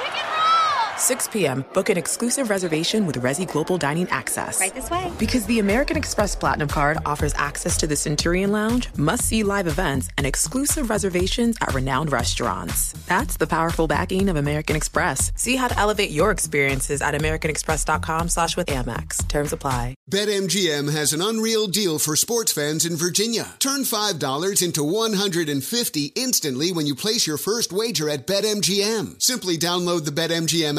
pick and roll! 6 p.m., book an exclusive reservation with Resy Global Dining Access. Right this way. Because the American Express Platinum Card offers access to the Centurion Lounge, must-see live events, and exclusive reservations at renowned restaurants. That's the powerful backing of American Express. See how to elevate your experiences at americanexpress.com/withAmex. Terms apply. BetMGM has an unreal deal for sports fans in Virginia. Turn $5 into $150 instantly when you place your first wager at BetMGM. Simply download the BetMGM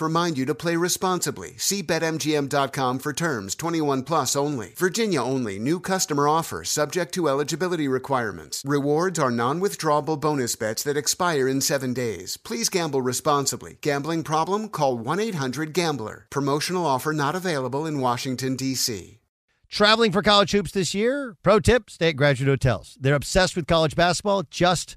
remind you to play responsibly. See BetMGM.com for terms. 21 plus only. Virginia only. New customer offer subject to eligibility requirements. Rewards are non-withdrawable bonus bets that expire in 7 days. Please gamble responsibly. Gambling problem? Call 1-800-GAMBLER. Promotional offer not available in Washington, D.C. Traveling for college hoops this year? Pro tip, stay at Graduate Hotels. They're obsessed with college basketball, just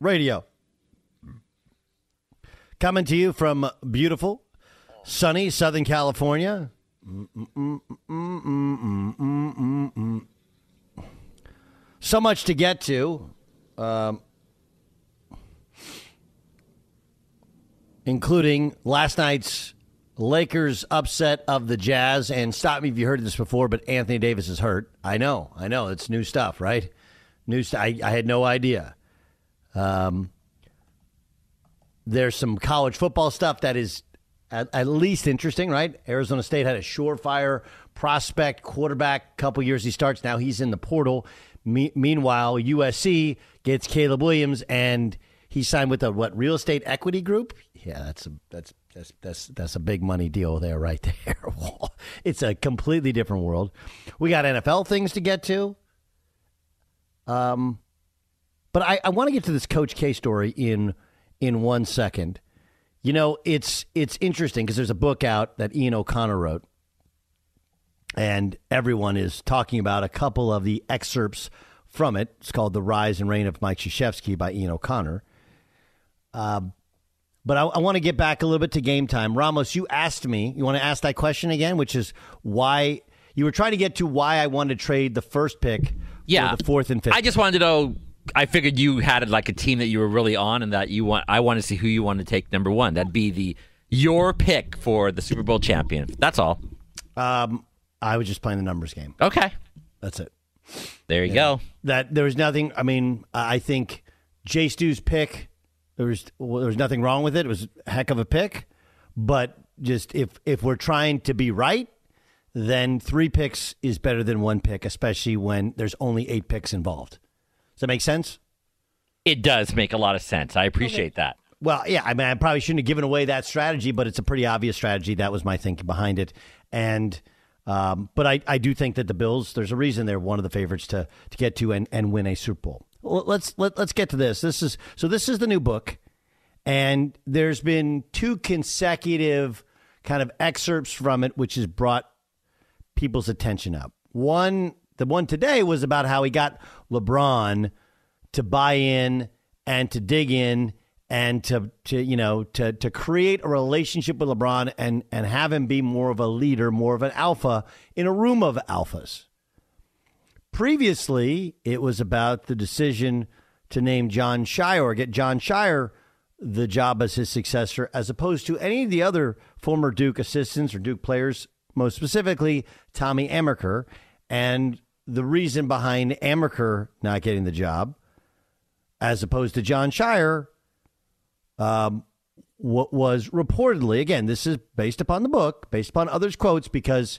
Radio. Coming to you from beautiful, sunny Southern California. So much to get to, including last night's Lakers upset of the Jazz. And stop me if you heard this before, but Anthony Davis is hurt. I know. It's new stuff, right? I had no idea. There's some college football stuff that is at least interesting, right? Arizona State had a surefire prospect quarterback. Couple years he starts. Now he's in the portal. Meanwhile, USC gets Caleb Williams, and he signed with a real estate equity group? Yeah, that's a big money deal there, right there. It's a completely different world. We got NFL things to get to. But I want to get to this Coach K story in 1 second. You know, it's interesting because there's a book out that Ian O'Connor wrote, and everyone is talking about a couple of the excerpts from it. It's called The Rise and Reign of Mike Krzyzewski by Ian O'Connor. But I want to get back a little bit to game time. Ramos, you asked me, you want to ask that question again, which is why you were trying to get to why I wanted to trade the first pick for the fourth and fifth. I just wanted to know. I figured you had like a team that you were really on, and that I want to see who you want to take number one. That'd be your pick for the Super Bowl champion. That's all. I was just playing the numbers game. Okay, that's it. There you go. That there was nothing. I mean, I think Jay Stu's pick, there was nothing wrong with it. It was a heck of a pick. But just if we're trying to be right, then 3 picks is better than 1 pick, especially when there's only 8 picks involved. Does that make sense? It does make a lot of sense. I appreciate that. Well, yeah, I mean, I probably shouldn't have given away that strategy, but it's a pretty obvious strategy. That was my thinking behind it. And but I do think that the Bills, there's a reason they're one of the favorites to get to and win a Super Bowl. Let's get to this. This is the new book, and there's been 2 consecutive kind of excerpts from it, which has brought people's attention up. The one today was about how he got LeBron to buy in and to dig in and to create a relationship with LeBron and have him be more of a leader, more of an alpha in a room of alphas. Previously, it was about the decision to name John Scheyer or get John Scheyer the job as his successor, as opposed to any of the other former Duke assistants or Duke players, most specifically Tommy Amaker, and the reason behind Amaker not getting the job as opposed to John Scheyer, what was reportedly, again, this is based upon the book, based upon others' quotes, because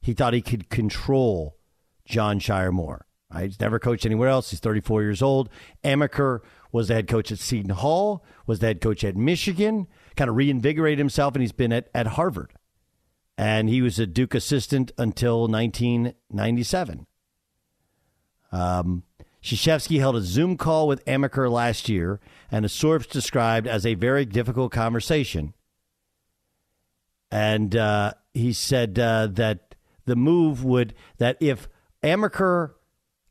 he thought he could control John Scheyer more. Right? He's never coached anywhere else. He's 34 years old. Amaker was the head coach at Seton Hall, was the head coach at Michigan, kind of reinvigorated himself, and he's been at Harvard. And he was a Duke assistant until 1997. Krzyzewski held a Zoom call with Amaker last year, and a source described as a very difficult conversation. And he said that the move would, that if Amaker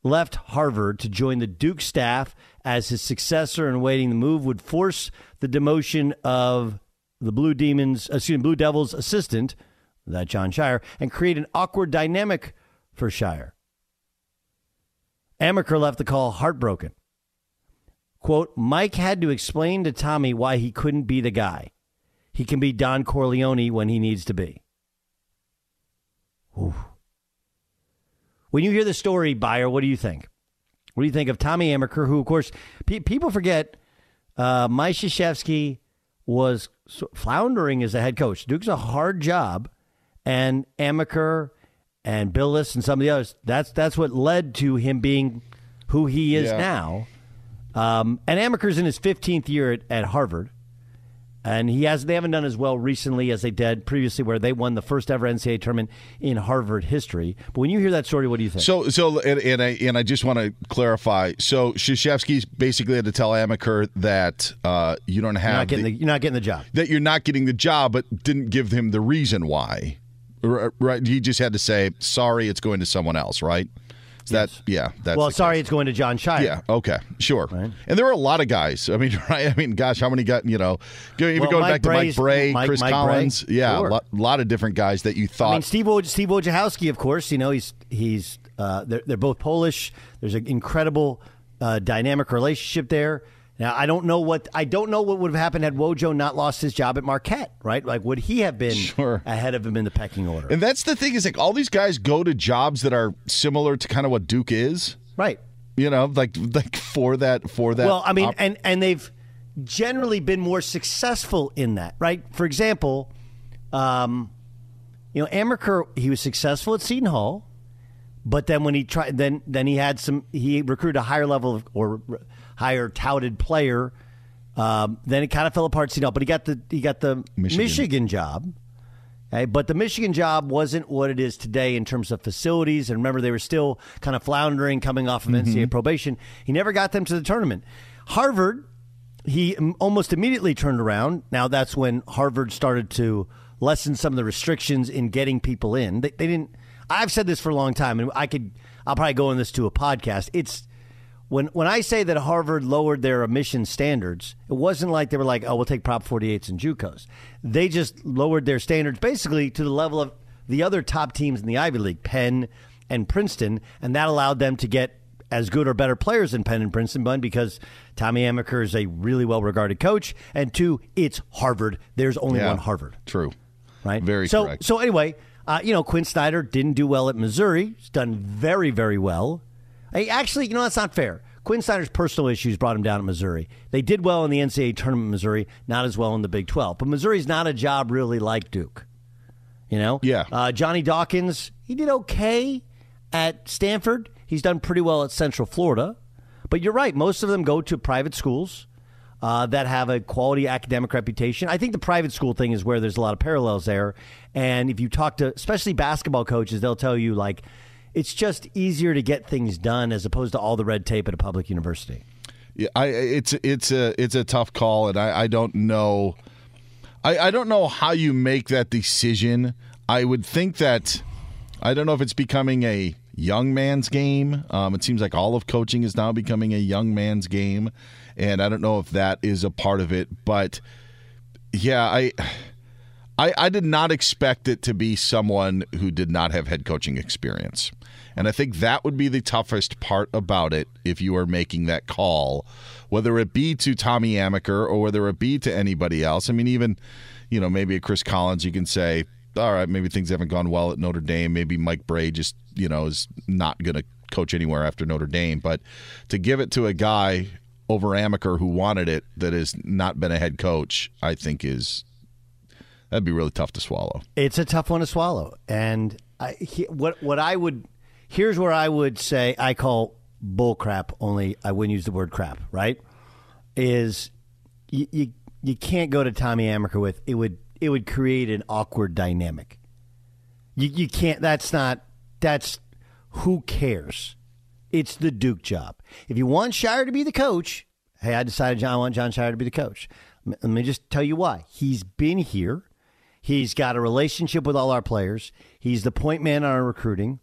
left Harvard to join the Duke staff as his successor in waiting, the move would force the demotion of the Blue Devils assistant, that John Scheyer, and create an awkward dynamic for Scheyer. Amaker left the call heartbroken. Quote, Mike had to explain to Tommy why he couldn't be the guy. He can be Don Corleone when he needs to be. Ooh. When you hear the story, Buyer, what do you think? What do you think of Tommy Amaker, who, of course, people forget Mike Krzyzewski was floundering as a head coach. Duke's a hard job, and Amaker and Billis and some of the others, that's what led to him being who he is now. And Amaker's in his 15th year at Harvard, and they haven't done as well recently as they did previously, where they won the first ever NCAA tournament in Harvard history. But when you hear that story, what do you think? So I just want to clarify. So Krzyzewski basically had to tell Amaker that you don't have you're not getting the job, that you're not getting the job, but didn't give him the reason why. Right, he just had to say, sorry, it's going to someone else, right? It's going to John Scheyer. Yeah, okay, sure. Right. And there were a lot of guys. I mean, right? I mean, gosh, how many got, going back to Mike Bray, Chris Collins. Bray, yeah, sure. a lot of different guys that you thought. I mean, Steve Wojciechowski, of course, he's they're both Polish. There's an incredible dynamic relationship there. Now, I don't know what would have happened had Wojo not lost his job at Marquette, right? Like, would he have been ahead of him in the pecking order? And that's the thing, is like all these guys go to jobs that are similar to kind of what Duke is, right? Like for that. Well, I mean, and they've generally been more successful in that, right? For example, Amaker, he was successful at Seton Hall, but then when he tried, then he had he recruited a higher level of, or higher touted player. Then it kind of fell apart, but he got the Michigan job. Okay? But the Michigan job wasn't what it is today in terms of facilities. And remember, they were still kind of floundering, coming off of NCAA probation. He never got them to the tournament. Harvard, he almost immediately turned around. Now that's when Harvard started to lessen some of the restrictions in getting people in. They didn't. I've said this for a long time, and I'll probably go on this to a podcast. It's, When I say that Harvard lowered their admission standards, it wasn't like they were like, oh, we'll take Prop 48s and JUCOs. They just lowered their standards basically to the level of the other top teams in the Ivy League, Penn and Princeton, and that allowed them to get as good or better players than Penn and Princeton, because Tommy Amaker is a really well-regarded coach, and 2, it's Harvard. There's only one Harvard. True. Right? Very correct. So anyway, Quinn Snyder didn't do well at Missouri. He's done very, very well. Actually, that's not fair. Quinn Snyder's personal issues brought him down at Missouri. They did well in the NCAA tournament at Missouri, not as well in the Big 12. But Missouri's not a job really like Duke. You know? Yeah. Johnny Dawkins, he did okay at Stanford. He's done pretty well at Central Florida. But you're right. Most of them go to private schools that have a quality academic reputation. I think the private school thing is where there's a lot of parallels there. And if you talk to especially basketball coaches, they'll tell you, like, it's just easier to get things done as opposed to all the red tape at a public university. Yeah, it's a tough call, and I don't know how you make that decision. I would think that I don't know if it's becoming a young man's game. It seems like all of coaching is now becoming a young man's game, and I don't know if that is a part of it. But yeah, I did not expect it to be someone who did not have head coaching experience. And I think that would be the toughest part about it if you are making that call, whether it be to Tommy Amaker or whether it be to anybody else. I mean, even, you know, maybe a Chris Collins, you can say, all right, maybe things haven't gone well at Notre Dame. Maybe Mike Bray just, you know, is not going to coach anywhere after Notre Dame. But to give it to a guy over Amaker who wanted it that has not been a head coach, I think is... that'd be really tough to swallow. It's a tough one to swallow. And here's where I would say I call bull crap, only I wouldn't use the word crap, right? Is you can't go to Tommy Amaker with it would create an awkward dynamic. You can't. That's who cares? It's the Duke job. If you want Scheyer to be the coach, hey, I decided I want John Scheyer to be the coach. Let me just tell you why. He's been here. He's got a relationship with all our players. He's the point man on our recruiting,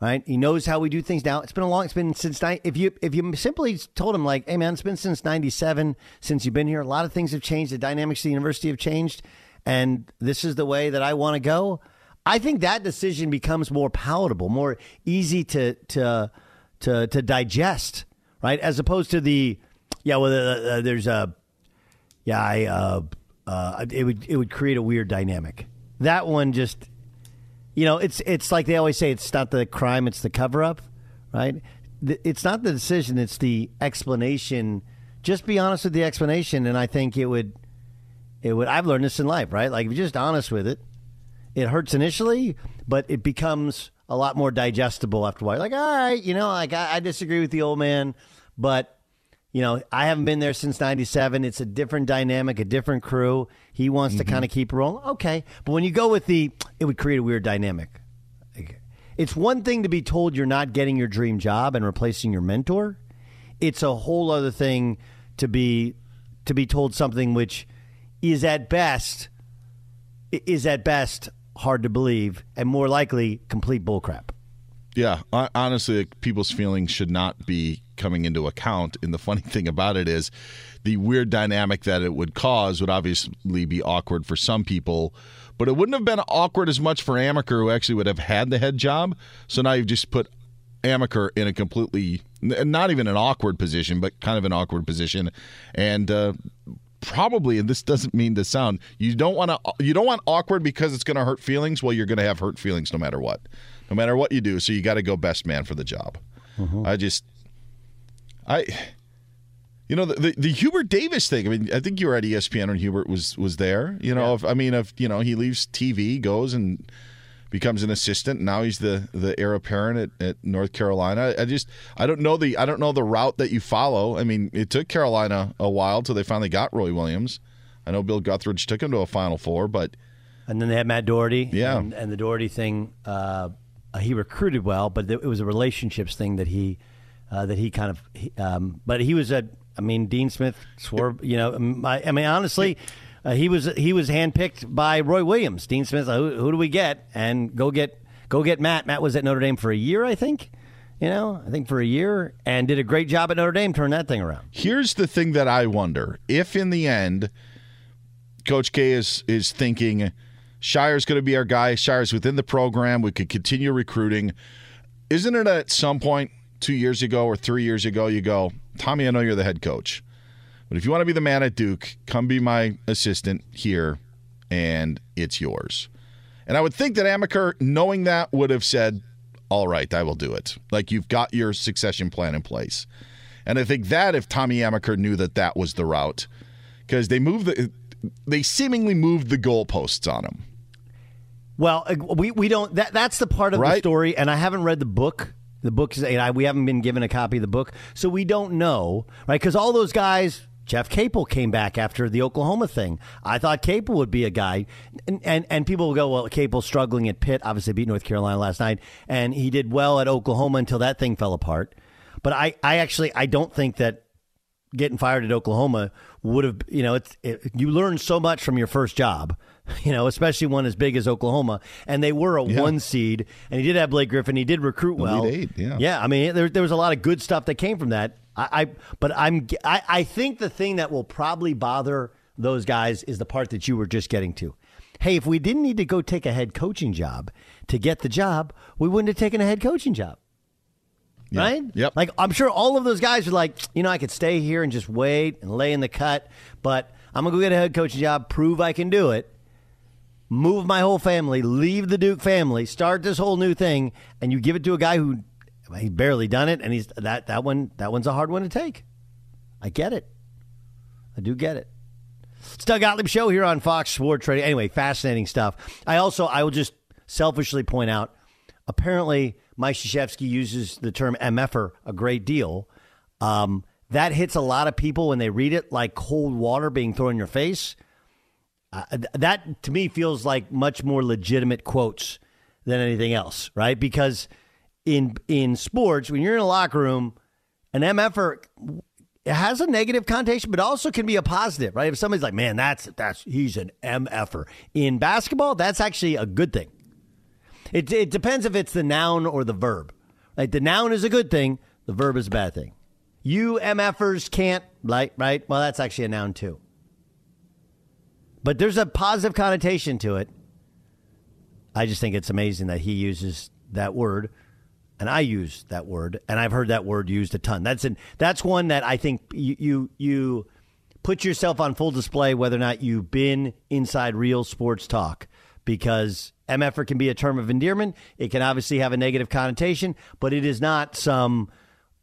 right? He knows how we do things now. If you simply told him, like, hey, man, it's been since 97 since you've been here. A lot of things have changed. The dynamics of the university have changed, and this is the way that I want to go. I think that decision becomes more palatable, more easy to digest, right? As opposed to the, yeah, well, there's a, yeah, it would create a weird dynamic. That one just, you know, it's like they always say, it's not the crime, it's the cover up, right? It's not the decision, it's the explanation. Just be honest with the explanation, and I think it would. I've learned this in life, right? Like, if you're just honest with it, it hurts initially, but it becomes a lot more digestible after a while. Like, all right, you know, like I disagree with the old man, but. You know, I haven't been there since 97. It's a different dynamic, a different crew. He wants to kind of keep rolling. Okay. But when you go with the, it would create a weird dynamic. It's one thing to be told you're not getting your dream job and replacing your mentor. It's a whole other thing to be told something which is at best hard to believe and more likely complete bullcrap. Yeah, honestly, people's feelings should not be coming into account. And the funny thing about it is the weird dynamic that it would cause would obviously be awkward for some people, but it wouldn't have been awkward as much for Amaker, who actually would have had the head job. So now you've just put Amaker in a completely, not even an awkward position, but kind of an awkward position. And probably, and this doesn't mean to sound, you don't want awkward because it's going to hurt feelings. Well, you're going to have hurt feelings no matter what. No matter what you do, so you got to go best man for the job. Mm-hmm. The Hubert Davis thing. I mean, I think you were at ESPN when Hubert was there. You know, yeah. If he leaves TV, goes and becomes an assistant. Now he's the heir apparent at North Carolina. I don't know the route that you follow. I mean, it took Carolina a while till they finally got Roy Williams. I know Bill Guthridge took him to a Final Four, but and then they had Matt Doherty. Yeah, and the Doherty thing. He recruited well, but it was a relationships thing but he was Dean Smith swore, you know, honestly, he was handpicked by Roy Williams. Dean Smith, who do we get? And go get Matt. Matt was at Notre Dame for a year, I think. You know, I think for a year, and did a great job at Notre Dame, turned that thing around. Here's the thing that I wonder, if in the end, Coach K is thinking, Scheyer's going to be our guy. Scheyer's within the program. We could continue recruiting. Isn't it at some point 2 years ago or 3 years ago, you go, Tommy, I know you're the head coach, but if you want to be the man at Duke, come be my assistant here, and it's yours. And I would think that Amaker, knowing that, would have said, all right, I will do it. Like, you've got your succession plan in place. And I think that if Tommy Amaker knew that that was the route, because they seemingly moved the goalposts on him. Well, we don't. That's the part of the story, and I haven't read the book. The book is, we haven't been given a copy of the book, so we don't know, right? Because all those guys, Jeff Capel came back after the Oklahoma thing. I thought Capel would be a guy, and people will go, well, Capel's struggling at Pitt, obviously beat North Carolina last night, and he did well at Oklahoma until that thing fell apart. But I don't think that getting fired at Oklahoma would have, you learn so much from your first job, especially one as big as Oklahoma. And they were a one seed, and he did have Blake Griffin. He did recruit well. Elite Eight, yeah. I mean, there was a lot of good stuff that came from that. I think the thing that will probably bother those guys is the part that you were just getting to. Hey, if we didn't need to go take a head coaching job to get the job, we wouldn't have taken a head coaching job. Yeah. Right? Yep. Like, I'm sure all of those guys are like, I could stay here and just wait and lay in the cut, but I'm going to go get a head coaching job, prove I can do it, move my whole family, leave the Duke family, start this whole new thing, and you give it to a guy who he's barely done it, and he's that one's a hard one to take. I get it. I do get it. It's Doug Gottlieb Show here on Fox Sports Radio. Anyway, fascinating stuff. I will just selfishly point out, apparently Mike Krzyzewski uses the term MF-er a great deal. That hits a lot of people when they read it, like cold water being thrown in your face. That, to me, feels like much more legitimate quotes than anything else, right? Because in sports, when you're in a locker room, an MF-er has a negative connotation, but also can be a positive, right? If somebody's like, man, he's an MF-er. In basketball, that's actually a good thing. It depends if it's the noun or the verb. Like, the noun is a good thing. The verb is a bad thing. You MFers can't, right? Well, that's actually a noun too. But there's a positive connotation to it. I just think it's amazing that he uses that word, and I use that word, and I've heard that word used a ton. That's one that I think you put yourself on full display whether or not you've been inside real sports talk, because MF-er can be a term of endearment. It can obviously have a negative connotation, but it is not some,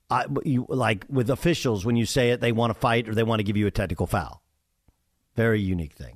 like with officials, when you say it, they want to fight or they want to give you a technical foul. Very unique thing.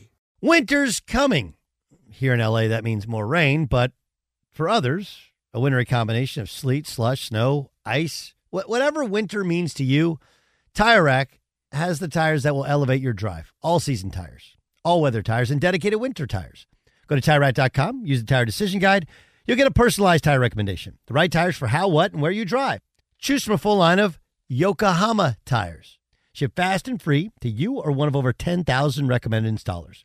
Winter's coming. Here in LA, that means more rain, but for others, a wintry combination of sleet, slush, snow, ice, whatever winter means to you, Tire Rack has the tires that will elevate your drive. All season tires, all weather tires, and dedicated winter tires. Go to TireRack.com, use the tire decision guide. You'll get a personalized tire recommendation, the right tires for how, what, and where you drive. Choose from a full line of Yokohama tires. Ship fast and free to you or one of over 10,000 recommended installers.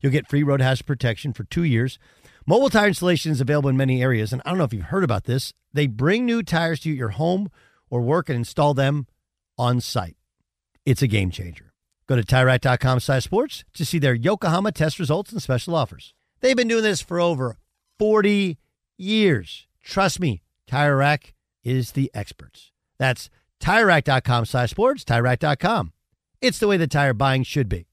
You'll get free road hazard protection for 2 years. Mobile tire installation is available in many areas, and I don't know if you've heard about this. They bring new tires to your home or work and install them on site. It's a game changer. Go to TireRack.com/sports to see their Yokohama test results and special offers. They've been doing this for over 40 years. Trust me, Tire Rack is the experts. That's TireRack.com/sports, TireRack.com. It's the way the tire buying should be.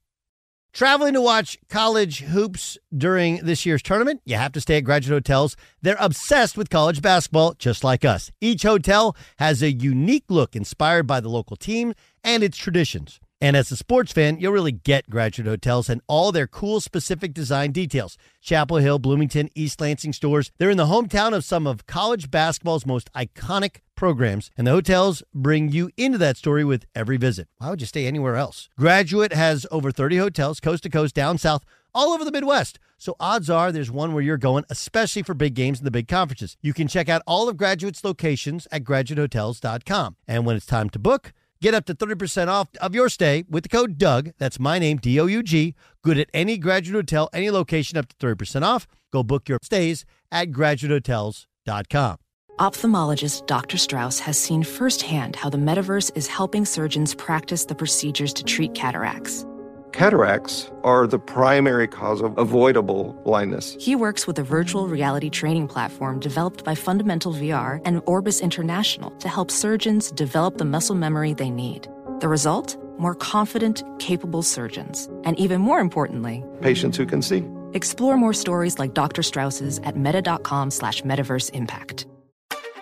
Traveling to watch college hoops during this year's tournament? You have to stay at Graduate Hotels. They're obsessed with college basketball, just like us. Each hotel has a unique look inspired by the local team and its traditions. And as a sports fan, you'll really get Graduate Hotels and all their cool specific design details. Chapel Hill, Bloomington, East Lansing stores. They're in the hometown of some of college basketball's most iconic programs, and the hotels bring you into that story with every visit. Why would you stay anywhere else? Graduate has over 30 hotels, coast to coast, down south, all over the Midwest. So odds are there's one where you're going, especially for big games and the big conferences. You can check out all of Graduate's locations at graduatehotels.com. And when it's time to book, get up to 30% off of your stay with the code DOUG. That's my name, D-O-U-G. Good at any Graduate Hotel, any location, up to 30% off. Go book your stays at graduatehotels.com. Ophthalmologist Dr. Strauss has seen firsthand how the metaverse is helping surgeons practice the procedures to treat cataracts. Cataracts are the primary cause of avoidable blindness. He works with a virtual reality training platform developed by Fundamental VR and Orbis International to help surgeons develop the muscle memory they need. The result? More confident, capable surgeons. And even more importantly, patients who can see. Explore more stories like Dr. Strauss's at meta.com/metaverseimpact.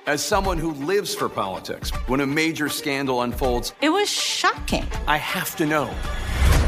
As someone who lives for politics, when a major scandal unfolds... It was shocking. I have to know.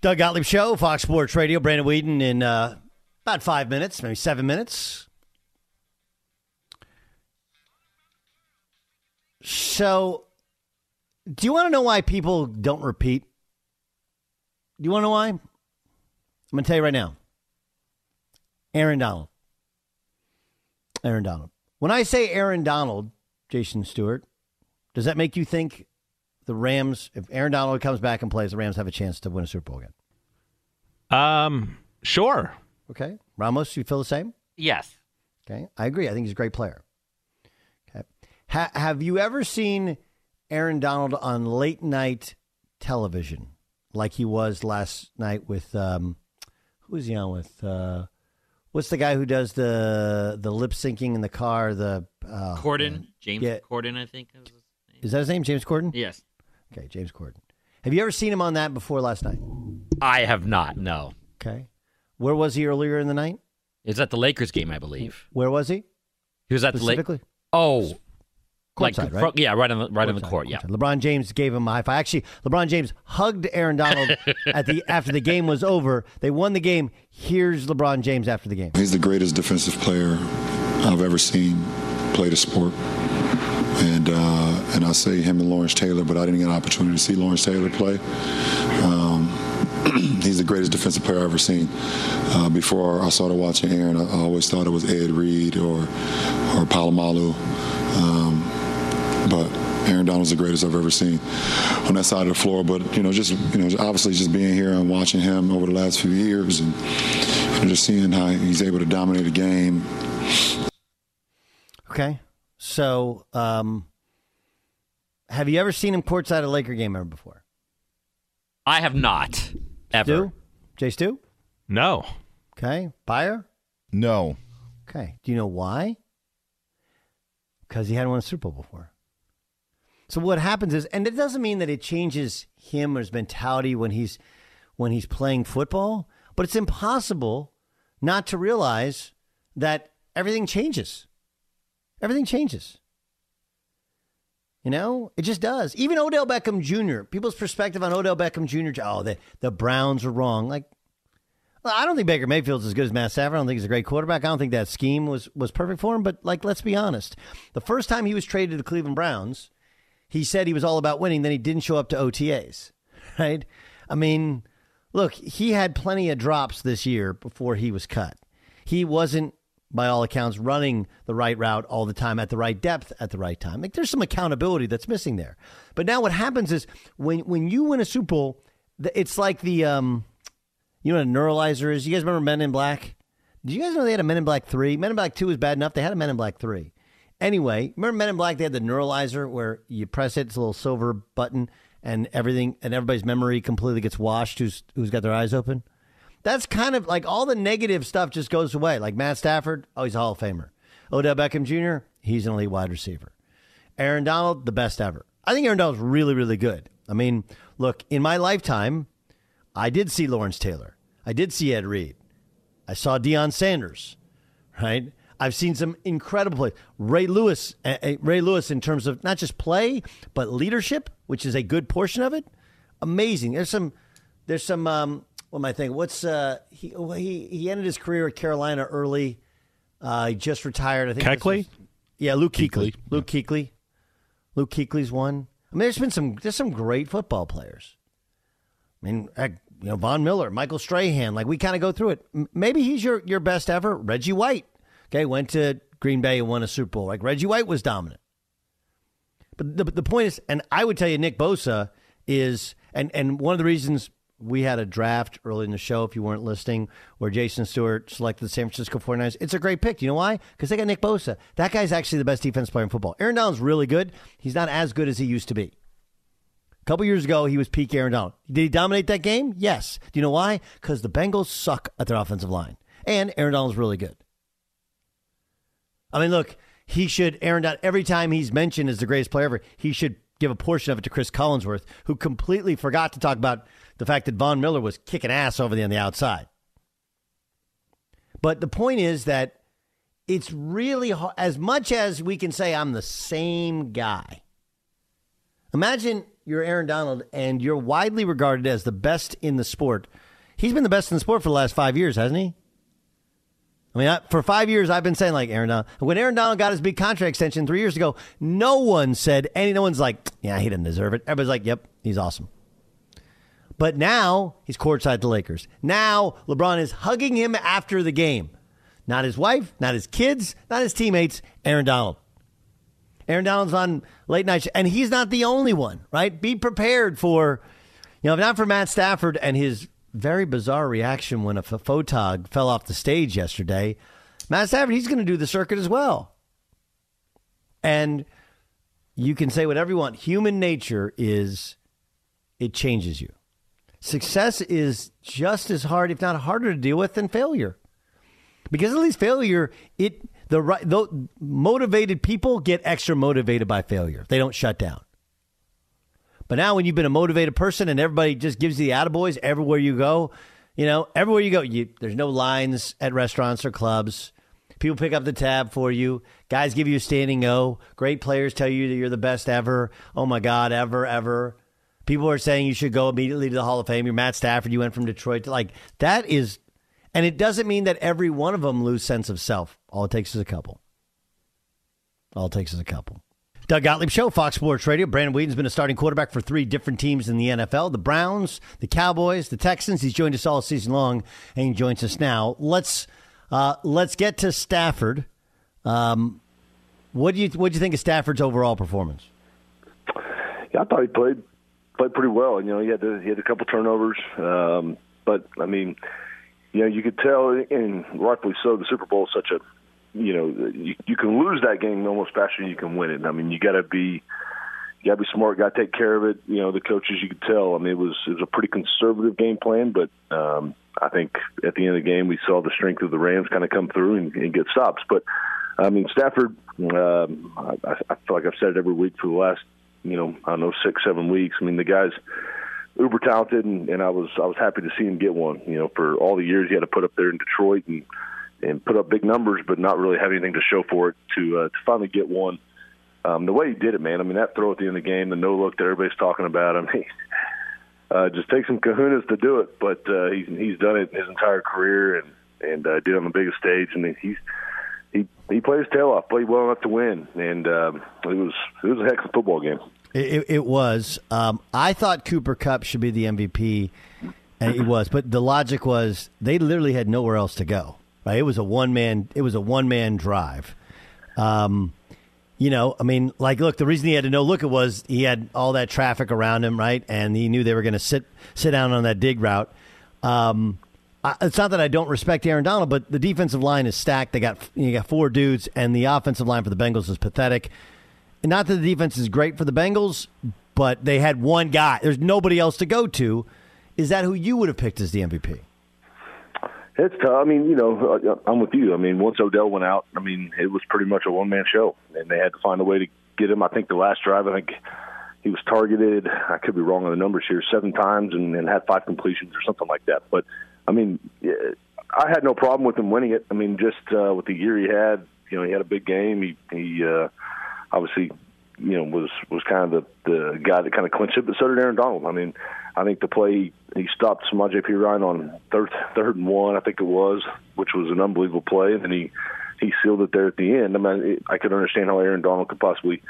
Doug Gottlieb Show, Fox Sports Radio. Brandon Weeden in about 5 minutes, maybe 7 minutes. So, do you want to know why people don't repeat? Do you want to know why? I'm going to tell you right now. Aaron Donald. When I say Aaron Donald, Jason Stewart, does that make you think the Rams, if Aaron Donald comes back and plays, the Rams have a chance to win a Super Bowl again? Sure. Okay. Ramos, you feel the same? Yes. Okay. I agree. I think he's a great player. Okay. Have you ever seen Aaron Donald on late night television like he was last night with, who was he on with? What's the guy who does the lip syncing in the car? The Corden? James Corden, I think. Is that his name? James Corden? Yes. Okay, James Corden. Have you ever seen him on that before last night? I have not, no. Okay. Where was he earlier in the night? It was at the Lakers game, I believe. Where was he? He was at the Lakers. Oh. Courtside, right? Yeah, right on the court, yeah. LeBron James gave him a high five. Actually, LeBron James hugged Aaron Donald after the game was over. They won the game. Here's LeBron James after the game. He's the greatest defensive player I've ever seen play the sport. And I say him and Lawrence Taylor, but I didn't get an opportunity to see Lawrence Taylor play. He's the greatest defensive player I've ever seen. Before I started watching Aaron, I always thought it was Ed Reed or Palomalu. But Aaron Donald's the greatest I've ever seen on that side of the floor. But, obviously just being here and watching him over the last few years and just seeing how he's able to dominate a game. Okay. So, have you ever seen him courtside at a Laker game ever before? I have not, ever. Stu? Jay Stu? No. Okay. Buyer? No. Okay. Do you know why? Because he hadn't won a Super Bowl before. So what happens is, and it doesn't mean that it changes him or his mentality when he's playing football, but it's impossible not to realize that everything changes. Everything changes. You know, it just does. Even Odell Beckham Jr., people's perspective on Odell Beckham Jr., oh, the Browns are wrong. Like, I don't think Baker Mayfield's as good as Matt Stafford. I don't think he's a great quarterback. I don't think that scheme was perfect for him. But, like, let's be honest. The first time he was traded to the Cleveland Browns, he said he was all about winning. Then he didn't show up to OTAs, right? I mean, look, he had plenty of drops this year before he was cut. He wasn't, by all accounts, running the right route all the time at the right depth at the right time. Like, there's some accountability that's missing there. But now what happens is when you win a Super Bowl, it's like the, you know what a neuralizer is? You guys remember Men in Black? Do you guys know they had a Men in Black 3? Men in Black 2 was bad enough. They had a Men in Black 3. Anyway, remember Men in Black? They had the neuralizer where you press it, it's a little silver button, and everything, and everybody's memory completely gets washed who's got their eyes open. That's kind of like all the negative stuff just goes away. Like Matt Stafford, oh, he's a Hall of Famer. Odell Beckham Jr., he's an elite wide receiver. Aaron Donald, the best ever. I think Aaron Donald's really, really good. I mean, look, in my lifetime, I did see Lawrence Taylor. I did see Ed Reed. I saw Deion Sanders, right? I've seen some incredible plays. Ray Lewis in terms of not just play, but leadership, which is a good portion of it. Amazing. There's some. What am I thinking? He ended his career at Carolina early. He just retired. I think Kuechly? Yeah, Luke Kuechly. Luke Kuechly's one. I mean, there's some great football players. I mean, Von Miller, Michael Strahan. Like, we kind of go through it. Maybe he's your best ever. Reggie White. Okay, went to Green Bay and won a Super Bowl. Like, Reggie White was dominant. But the point is, and I would tell you, Nick Bosa is, and one of the reasons. We had a draft early in the show, if you weren't listening, where Jason Stewart selected the San Francisco 49ers. It's a great pick. You know why? Because they got Nick Bosa. That guy's actually the best defense player in football. Aaron Donald's really good. He's not as good as he used to be. A couple years ago, he was peak Aaron Donald. Did he dominate that game? Yes. Do you know why? Because the Bengals suck at their offensive line. And Aaron Donald's really good. I mean, look, Aaron Donald, every time he's mentioned as the greatest player ever, he should give a portion of it to Chris Collinsworth, who completely forgot to talk about the fact that Von Miller was kicking ass over there on the outside. But the point is that it's really hard. As much as we can say I'm the same guy, imagine you're Aaron Donald and you're widely regarded as the best in the sport. He's been the best in the sport for the last 5 years, hasn't he? I mean, for 5 years, I've been saying, like, Aaron Donald. When Aaron Donald got his big contract extension 3 years ago, no one's like, yeah, he didn't deserve it. Everybody's like, yep, he's awesome. But now he's courtside the Lakers. Now LeBron is hugging him after the game. Not his wife, not his kids, not his teammates, Aaron Donald. Aaron Donald's on late night, and he's not the only one, right? Be prepared for, if not for Matt Stafford and his very bizarre reaction when a photog fell off the stage yesterday, Matt Stafford, he's going to do the circuit as well. And you can say whatever you want. Human nature is, it changes you. Success is just as hard, if not harder, to deal with than failure. Because at least failure, motivated people get extra motivated by failure. They don't shut down. But now when you've been a motivated person and everybody just gives you the attaboys everywhere you go, there's no lines at restaurants or clubs. People pick up the tab for you. Guys give you a standing O. Great players tell you that you're the best ever. Oh, my God, ever, ever. People are saying you should go immediately to the Hall of Fame. You're Matt Stafford. You went from Detroit to that is. And it doesn't mean that every one of them lose sense of self. All it takes is a couple. Doug Gottlieb Show, Fox Sports Radio. Brandon Weeden's been a starting quarterback for three different teams in the NFL. The Browns, the Cowboys, the Texans. He's joined us all season long and he joins us now. Let's get to Stafford. What do you think of Stafford's overall performance? Yeah, I thought he played pretty well, and he had a couple turnovers, but I mean, you could tell, and rightfully so. The Super Bowl is such a, you can lose that game almost faster than you can win it. I mean, you got to be smart, got to take care of it. The coaches, you could tell. I mean, it was a pretty conservative game plan, but I think at the end of the game we saw the strength of the Rams kind of come through and get stops. But I mean, Stafford, I feel like I've said it every week for the last, 6, 7 weeks. I mean, the guy's uber talented, and I was happy to see him get one. For all the years he had to put up there in Detroit and put up big numbers, but not really have anything to show for it, to finally get one. The way he did it, man. I mean, that throw at the end of the game, the no look that everybody's talking about. I mean, just takes some kahunas to do it, but he's done it his entire career, and did it on the biggest stage, and He played his tail off, played well enough to win, and it was a heck of a football game. It was. I thought Cooper Kupp should be the MVP, and he was. But the logic was they literally had nowhere else to go. Right? It was a one man drive. Look, the reason he had to no look it was he had all that traffic around him, right? And he knew they were going to sit down on that dig route. It's not that I don't respect Aaron Donald, but the defensive line is stacked. You got four dudes, and the offensive line for the Bengals is pathetic. And not that the defense is great for the Bengals, but they had one guy. There's nobody else to go to. Is that who you would have picked as the MVP? It's tough. I mean, you know, I'm with you. I mean, once Odell went out, I mean, it was pretty much a one-man show, and they had to find a way to get him. I think the last drive, I think he was targeted, I could be wrong on the numbers here, 7 times and had 5 completions or something like that. But, I mean, I had no problem with him winning it. I mean, just with the year he had, you know, he had a big game. He obviously, you know, was kind of the guy that kind of clinched it, but so did Aaron Donald. I mean, I think the play he stopped Samaje Perine on third and one, I think it was, which was an unbelievable play, and then he sealed it there at the end. I mean, I could understand how Aaron Donald could possibly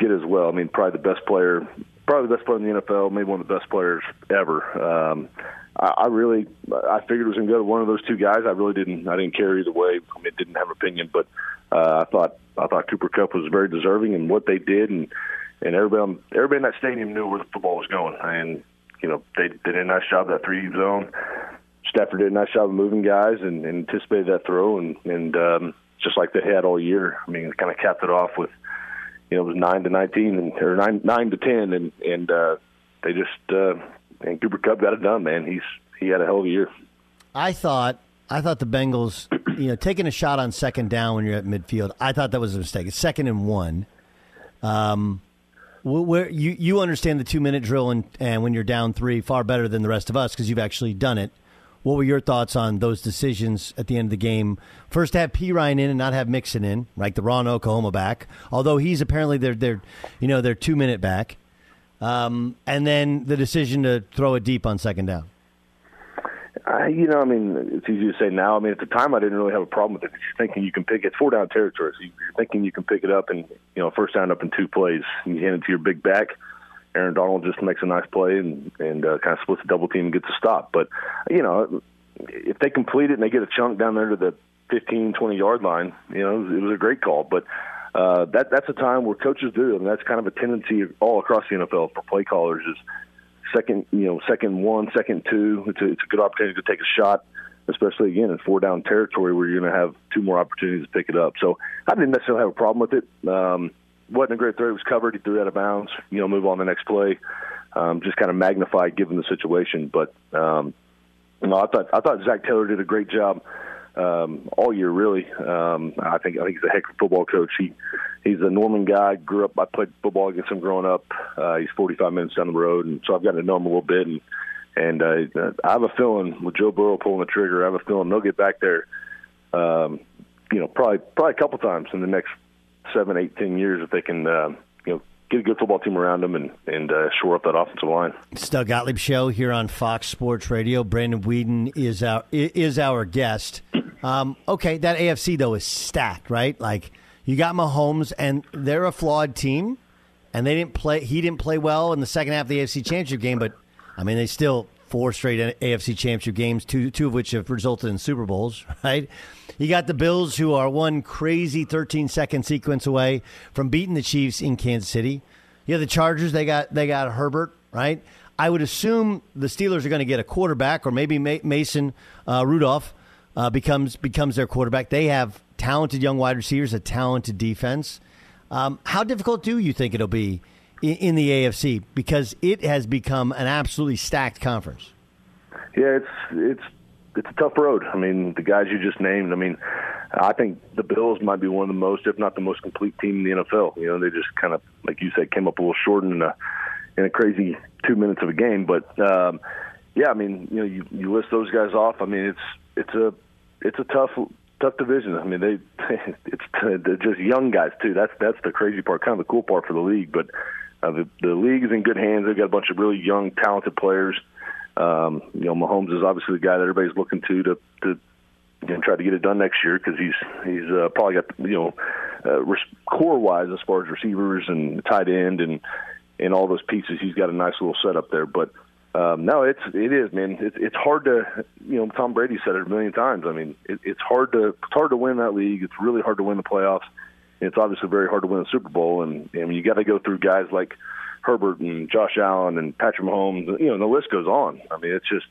get as well. I mean, probably the best player in the NFL, maybe one of the best players ever. I figured it was going to go to one of those two guys. I didn't care either way. I mean, didn't have an opinion, but I thought Cooper Kupp was very deserving in what they did, and everybody in that stadium knew where the football was going, and you know they did a nice job of that 3-deep zone. Stafford did a nice job of moving guys and anticipated that throw, and just like they had all year. I mean, they kind of capped it off with, you know, it was 9-19 or 9-10, and they just. And Cooper Kupp got it done, man. He had a hell of a year. I thought the Bengals, you know, taking a shot on second down when you're at midfield, I thought that was a mistake. It's 2nd and 1. Where you understand the 2-minute drill and when you're down 3 far better than the rest of us because you've actually done it. What were your thoughts on those decisions at the end of the game? First, to have Perine in and not have Mixon in, like the raw Oklahoma back, although he's apparently their 2-minute back. And then the decision to throw it deep on second down. It's easy to say now. I mean, at the time, I didn't really have a problem with it. You're thinking you can pick it 4-down territory. So you're thinking you can pick it up and, you know, 1st down up in 2 plays. You hand it to your big back. Aaron Donald just makes a nice play and kind of splits the double team and gets a stop. But, you know, if they complete it and they get a chunk down there to the 15, 20-yard line, you know, it was a great call. But that's a time where coaches do, and that's kind of a tendency all across the NFL for play callers is 2nd and 1, 2nd and 2. It's a good opportunity to take a shot, especially again in 4-down territory where you're going to have 2 more opportunities to pick it up. So I didn't necessarily have a problem with it. Wasn't a great throw; it was covered. He threw out of bounds. You know, move on to the next play. Just kind of magnified given the situation. But I thought Zach Taylor did a great job. All year, really. I think he's a heck of a football coach. He's a Norman guy. I played football against him growing up. He's 45 minutes down the road, and so I've gotten to know him a little bit. And I have a feeling with Joe Burrow pulling the trigger, I have a feeling they'll get back there. You know, probably a couple times in the next 7, 8, 10 years if they can, you know, get a good football team around them and shore up that offensive line. It's Doug Gottlieb Show here on Fox Sports Radio. Brandon Weeden is our guest. Okay, that AFC, though, is stacked, right? Like, you got Mahomes, and they're a flawed team, and he didn't play well in the second half of the AFC Championship game, but, I mean, they still 4 straight AFC Championship games, two of which have resulted in Super Bowls, right? You got the Bills, who are one crazy 13-second sequence away from beating the Chiefs in Kansas City. You have the Chargers, they got Herbert, right? I would assume the Steelers are going to get a quarterback, or maybe Mason Rudolph, becomes their quarterback. They have talented young wide receivers, a talented defense. How difficult do you think it'll be in the AFC? Because it has become an absolutely stacked conference. Yeah, it's a tough road. I mean, the guys you just named, I mean, I think the Bills might be one of the most, if not the most complete team in the NFL. You know, they just kind of, like you said, came up a little short in a crazy 2 minutes of a game. But, yeah, I mean, you know, you list those guys off. I mean, it's a tough division. I mean, they're just young guys too. That's the crazy part, kind of the cool part for the league. But the league is in good hands. They've got a bunch of really young, talented players. You know, Mahomes is obviously the guy that everybody's looking to you know, try to get it done next year because he's probably got, you know, core wise as far as receivers and tight end and all those pieces. He's got a nice little setup there, but. No, it is, man. It's hard to, you know, Tom Brady said it a million times. I mean, it's hard to win that league. It's really hard to win the playoffs. And it's obviously very hard to win the Super Bowl. And you got to go through guys like Herbert and Josh Allen and Patrick Mahomes. You know, and the list goes on. I mean, it's just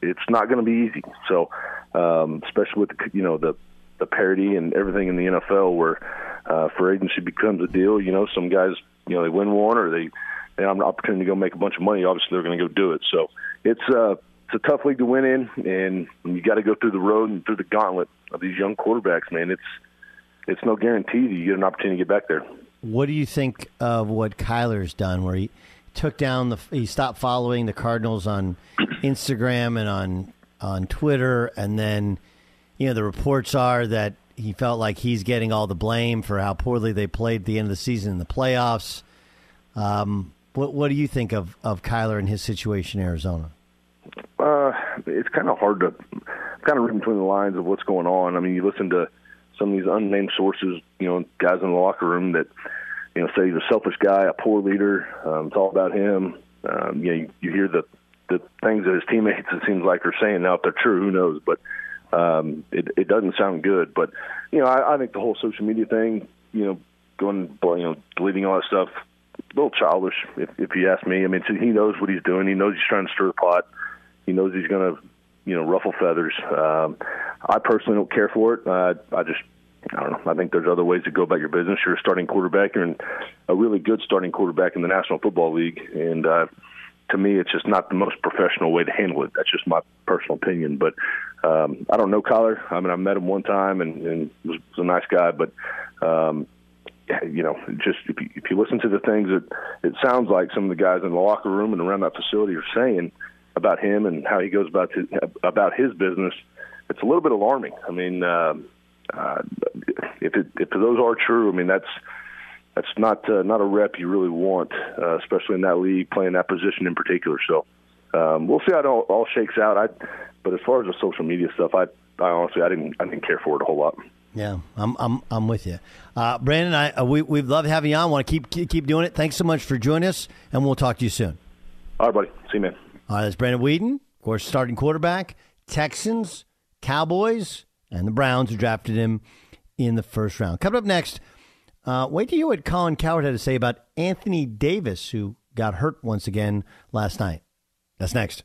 it's not going to be easy. So, especially with you know the parity and everything in the NFL, where free agency becomes a deal. You know, some guys, you know, they win one or they. they have an opportunity to go make a bunch of money, obviously they're going to go do it. So it's a tough league to win in, and you got to go through the road and through the gauntlet of these young quarterbacks, man. It's no guarantee that you get an opportunity to get back there. What do you think of what Kyler's done, where he took down he stopped following the Cardinals on Instagram and on Twitter, and then the reports are that he felt like he's getting all the blame for how poorly they played at the end of the season in the playoffs. What do you think of Kyler and his situation in Arizona? It's kind of hard to kind of read between the lines of what's going on. I mean, you listen to some of these unnamed sources, guys in the locker room that say he's a selfish guy, a poor leader. It's all about him. You hear the things that his teammates, it seems like, are saying. Now, if they're true, who knows? But it doesn't sound good. But I think the whole social media thing, deleting all that stuff, a little childish, if you ask me. I mean, he knows what he's doing. He knows he's trying to stir the pot. He knows he's going to, ruffle feathers. I personally don't care for it. I don't know. I think there's other ways to go about your business. You're a starting quarterback. You're a really good starting quarterback in the National Football League. And to me, it's just not the most professional way to handle it. That's just my personal opinion. But I don't know Kyler. I mean, I met him one time and was a nice guy. But, just if you listen to the things that it sounds like some of the guys in the locker room and around that facility are saying about him and how he goes about his business, it's a little bit alarming. I mean, if those are true, I mean that's not a rep you really want, especially in that league, playing that position in particular. So we'll see how it all shakes out. But as far as the social media stuff, I honestly I didn't care for it a whole lot. Yeah, I'm with you, Brandon. We'd love having you on. Want to keep doing it. Thanks so much for joining us, and we'll talk to you soon. All right, buddy. See you, man. All right, that's Brandon Weeden, of course, starting quarterback, Texans, Cowboys, and the Browns, who drafted him in the first round. Coming up next, wait till you hear what Colin Cowherd had to say about Anthony Davis, who got hurt once again last night. That's next.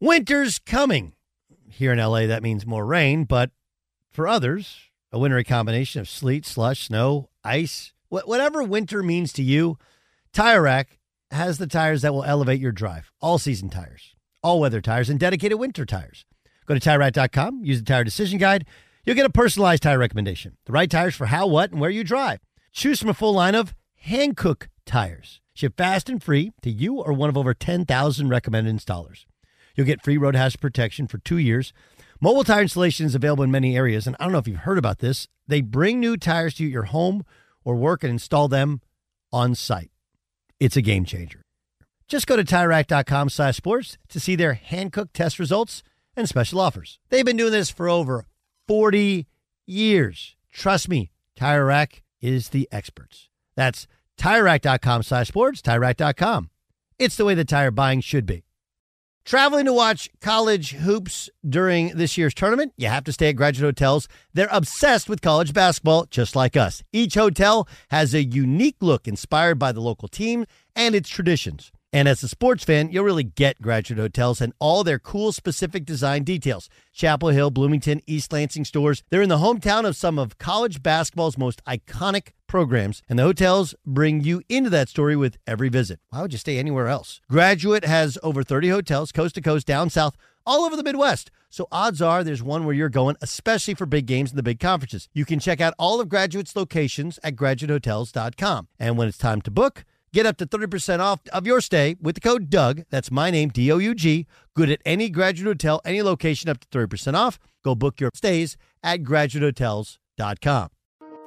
Winter's coming. Here in L.A., that means more rain, but for others, a wintry combination of sleet, slush, snow, ice, whatever winter means to you, Tire Rack has the tires that will elevate your drive. All-season tires, all-weather tires, and dedicated winter tires. Go to TireRack.com, use the Tire Decision Guide. You'll get a personalized tire recommendation, the right tires for how, what, and where you drive. Choose from a full line of Hankook tires. Ship fast and free to you or one of over 10,000 recommended installers. You'll get free road hazard protection for 2 years. Mobile tire installation is available in many areas, and I don't know if you've heard about this. They bring new tires to your home or work and install them on site. It's a game changer. Just go to TireRack.com/sports to see their hand-cooked test results and special offers. They've been doing this for over 40 years. Trust me, Tire Rack is the experts. That's TireRack.com/sports, TireRack.com. It's the way the tire buying should be. Traveling to watch college hoops during this year's tournament? You have to stay at Graduate Hotels. They're obsessed with college basketball, just like us. Each hotel has a unique look inspired by the local team and its traditions. And as a sports fan, you'll really get Graduate Hotels and all their cool, specific design details. Chapel Hill, Bloomington, East Lansing stores. They're in the hometown of some of college basketball's most iconic programs, and the hotels bring you into that story with every visit. Why would you stay anywhere else? Graduate has over 30 hotels, coast to coast, down south, all over the Midwest. So odds are there's one where you're going, especially for big games in the big conferences. You can check out all of Graduate's locations at graduatehotels.com. And when it's time to book, get up to 30% off of your stay with the code DOUG. That's my name, D-O-U-G. Good at any Graduate Hotel, any location, up to 30% off. Go book your stays at graduatehotels.com.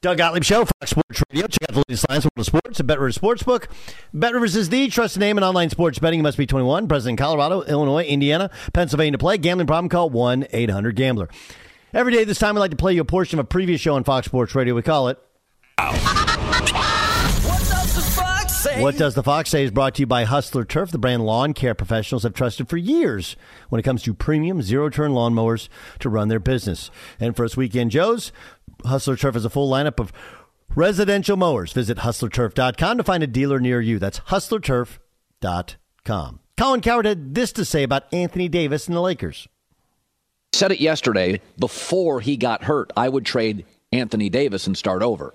Doug Gottlieb Show, Fox Sports Radio. Check out the latest lines from sports at BetRivers Sportsbook. BetRivers is the trusted name in online sports betting. You must be 21, present in Colorado, Illinois, Indiana, Pennsylvania to play. Gambling problem, call 1-800-GAMBLER. Every day this time, we like to play you a portion of a previous show on Fox Sports Radio. We call it... What Does the Fox Say is brought to you by Hustler Turf, the brand lawn care professionals have trusted for years when it comes to premium zero-turn lawnmowers to run their business. And for us weekend Joes, Hustler Turf has a full lineup of residential mowers. Visit HustlerTurf.com to find a dealer near you. That's HustlerTurf.com. Colin Cowherd had this to say about Anthony Davis and the Lakers. I said it yesterday, before he got hurt, I would trade Anthony Davis and start over.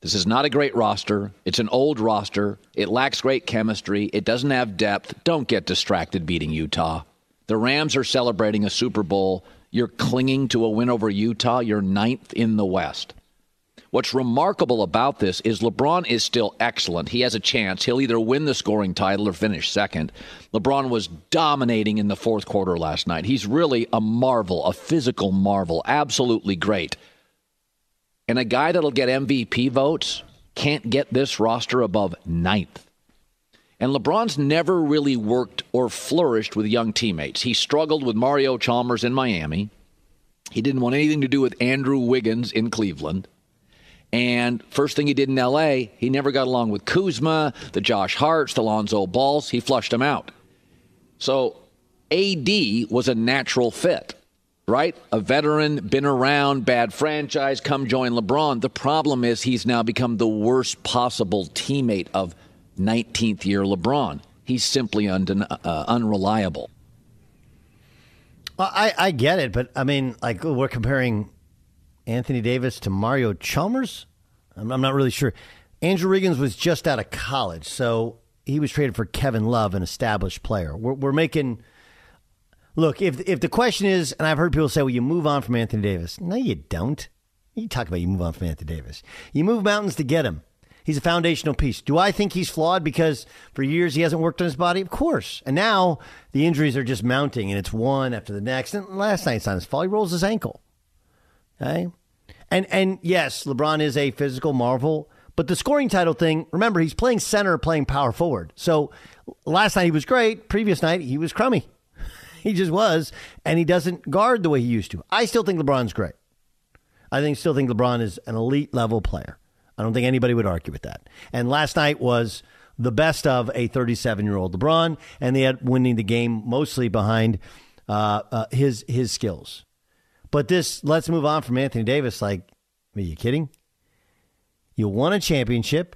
This is not a great roster. It's an old roster. It lacks great chemistry. It doesn't have depth. Don't get distracted beating Utah. The Rams are celebrating a Super Bowl. You're clinging to a win over Utah. You're ninth in the West. What's remarkable about this is LeBron is still excellent. He has a chance. He'll either win the scoring title or finish second. LeBron was dominating in the fourth quarter last night. He's really a marvel, a physical marvel, absolutely great. And a guy that'll get MVP votes can't get this roster above ninth. And LeBron's never really worked or flourished with young teammates. He struggled with Mario Chalmers in Miami. He didn't want anything to do with Andrew Wiggins in Cleveland. And first thing he did in L.A., he never got along with Kuzma, the Josh Harts, the Lonzo Balls. He flushed them out. So AD was a natural fit. Right? A veteran, been around, bad franchise, come join LeBron. The problem is he's now become the worst possible teammate of 19th year LeBron. He's simply unreliable. Well, I get it, but I mean, like, we're comparing Anthony Davis to Mario Chalmers? I'm not really sure. Andrew Wiggins was just out of college, so he was traded for Kevin Love, an established player. We're making... Look, if the question is, and I've heard people say, well, you move on from Anthony Davis. No, you don't. You talk about you move on from Anthony Davis. You move mountains to get him. He's a foundational piece. Do I think he's flawed because for years he hasn't worked on his body? Of course. And now the injuries are just mounting, and it's one after the next. And last night's not his fault. He rolls his ankle. Okay? And yes, LeBron is a physical marvel, but the scoring title thing, remember, he's playing center, playing power forward. So last night he was great. Previous night he was crummy. He just was, and he doesn't guard the way he used to. I still think LeBron's great. I still think LeBron is an elite-level player. I don't think anybody would argue with that. And last night was the best of a 37-year-old LeBron, and they had winning the game mostly behind his skills. But this, let's move on from Anthony Davis. Like, are you kidding? You won a championship.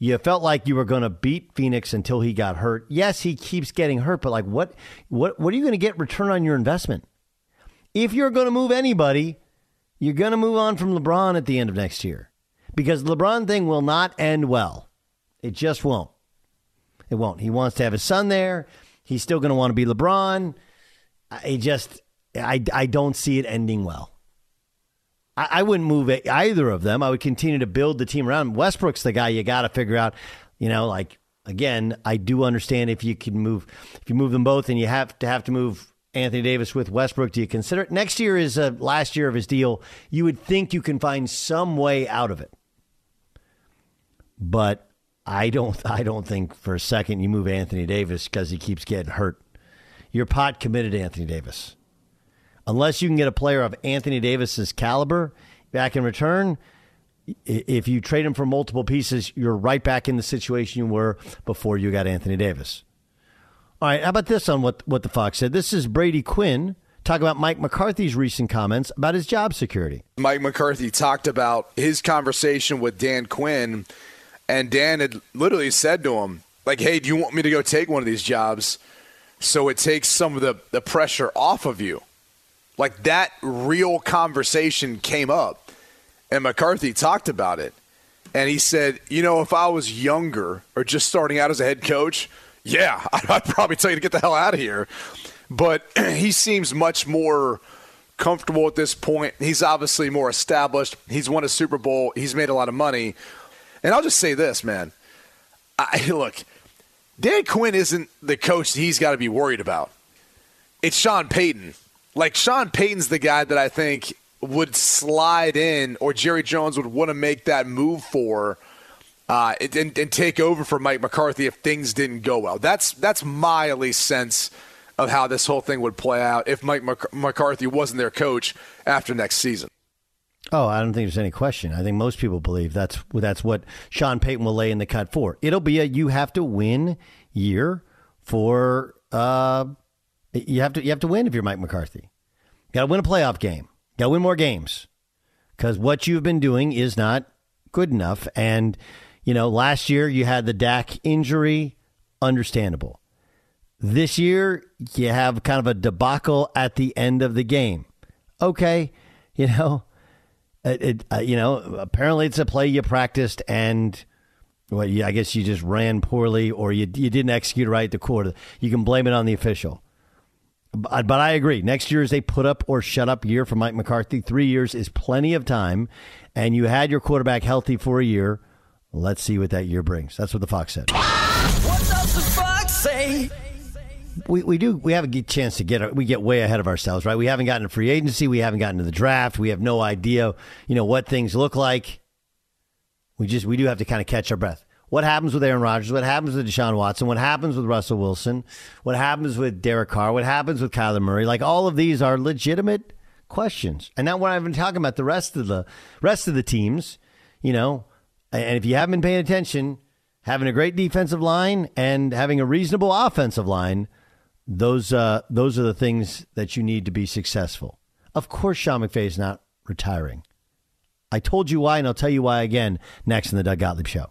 You felt like you were going to beat Phoenix until he got hurt. Yes, he keeps getting hurt, but like what are you going to get return on your investment? If you're going to move anybody, you're going to move on from LeBron at the end of next year, because the LeBron thing will not end well. It just won't. It won't. He wants to have his son there. He's still going to want to be LeBron. I don't see it ending well. I wouldn't move either of them. I would continue to build the team around. Westbrook's the guy you got to figure out, you know, like Again, I do understand if you can move, if you move them both and you have to move Anthony Davis with Westbrook, do you consider it? Next year is last year of his deal. You would think you can find some way out of it. But I don't think for a second you move Anthony Davis because he keeps getting hurt. You're pot committed to Anthony Davis. Unless you can get a player of Anthony Davis's caliber back in return, if you trade him for multiple pieces, you're right back in the situation you were before you got Anthony Davis. All right, how about this on what the Fox said? This is Brady Quinn talking about Mike McCarthy's recent comments about his job security. Mike McCarthy talked about his conversation with Dan Quinn, and Dan had literally said to him, like, hey, do you want me to go take one of these jobs so it takes some of the pressure off of you? Like, that real conversation came up, and McCarthy talked about it. And he said, you know, if I was younger or just starting out as a head coach, yeah, I'd probably tell you to get the hell out of here. But he seems much more comfortable at this point. He's obviously more established. He's won a Super Bowl. He's made a lot of money. And I'll just say this, man. Look, Dan Quinn isn't the coach he's got to be worried about. It's Sean Payton. Like, Sean Payton's the guy that I think would slide in, or Jerry Jones would want to make that move for and take over for Mike McCarthy if things didn't go well. That's my at least sense of how this whole thing would play out if Mike McCarthy wasn't their coach after next season. Oh, I don't think there's any question. I think most people believe that's what Sean Payton will lay in the cut for. It'll be a you have to win year for You have to win if you're Mike McCarthy. Got to win a playoff game. Got to win more games because what you've been doing is not good enough. And, you know, last year you had the Dak injury. Understandable. This year you have kind of a debacle at the end of the game. Okay. You know, apparently it's a play you practiced and, well, I guess you just ran poorly or you didn't execute right the quarter. You can blame it on the official. But I agree. Next year is a put up or shut up year for Mike McCarthy. 3 years is plenty of time. And you had your quarterback healthy for a year. Let's see what that year brings. That's what the Fox said. What does the Fox say? We have a chance to get way ahead of ourselves, right? We haven't gotten to free agency. We haven't gotten to the draft. We have no idea, you know, what things look like. We do have to kind of catch our breath. What happens with Aaron Rodgers? What happens with Deshaun Watson? What happens with Russell Wilson? What happens with Derek Carr? What happens with Kyler Murray? Like, all of these are legitimate questions. And now when I've been talking about the rest of the teams, you know, and if you haven't been paying attention, having a great defensive line and having a reasonable offensive line, those are the things that you need to be successful. Of course, Sean McVay is not retiring. I told you why, and I'll tell you why again next in the Doug Gottlieb Show.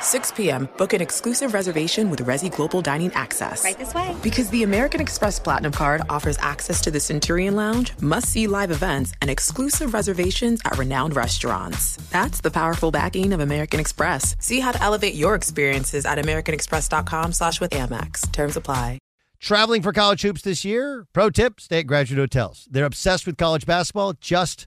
6 p.m., book an exclusive reservation with Resy Global Dining Access. Right this way. Because the American Express Platinum Card offers access to the Centurion Lounge, must-see live events, and exclusive reservations at renowned restaurants. That's the powerful backing of American Express. See how to elevate your experiences at americanexpress.com/withAmex. Terms apply. Traveling for college hoops this year? Pro tip, stay at Graduate Hotels. They're obsessed with college basketball, just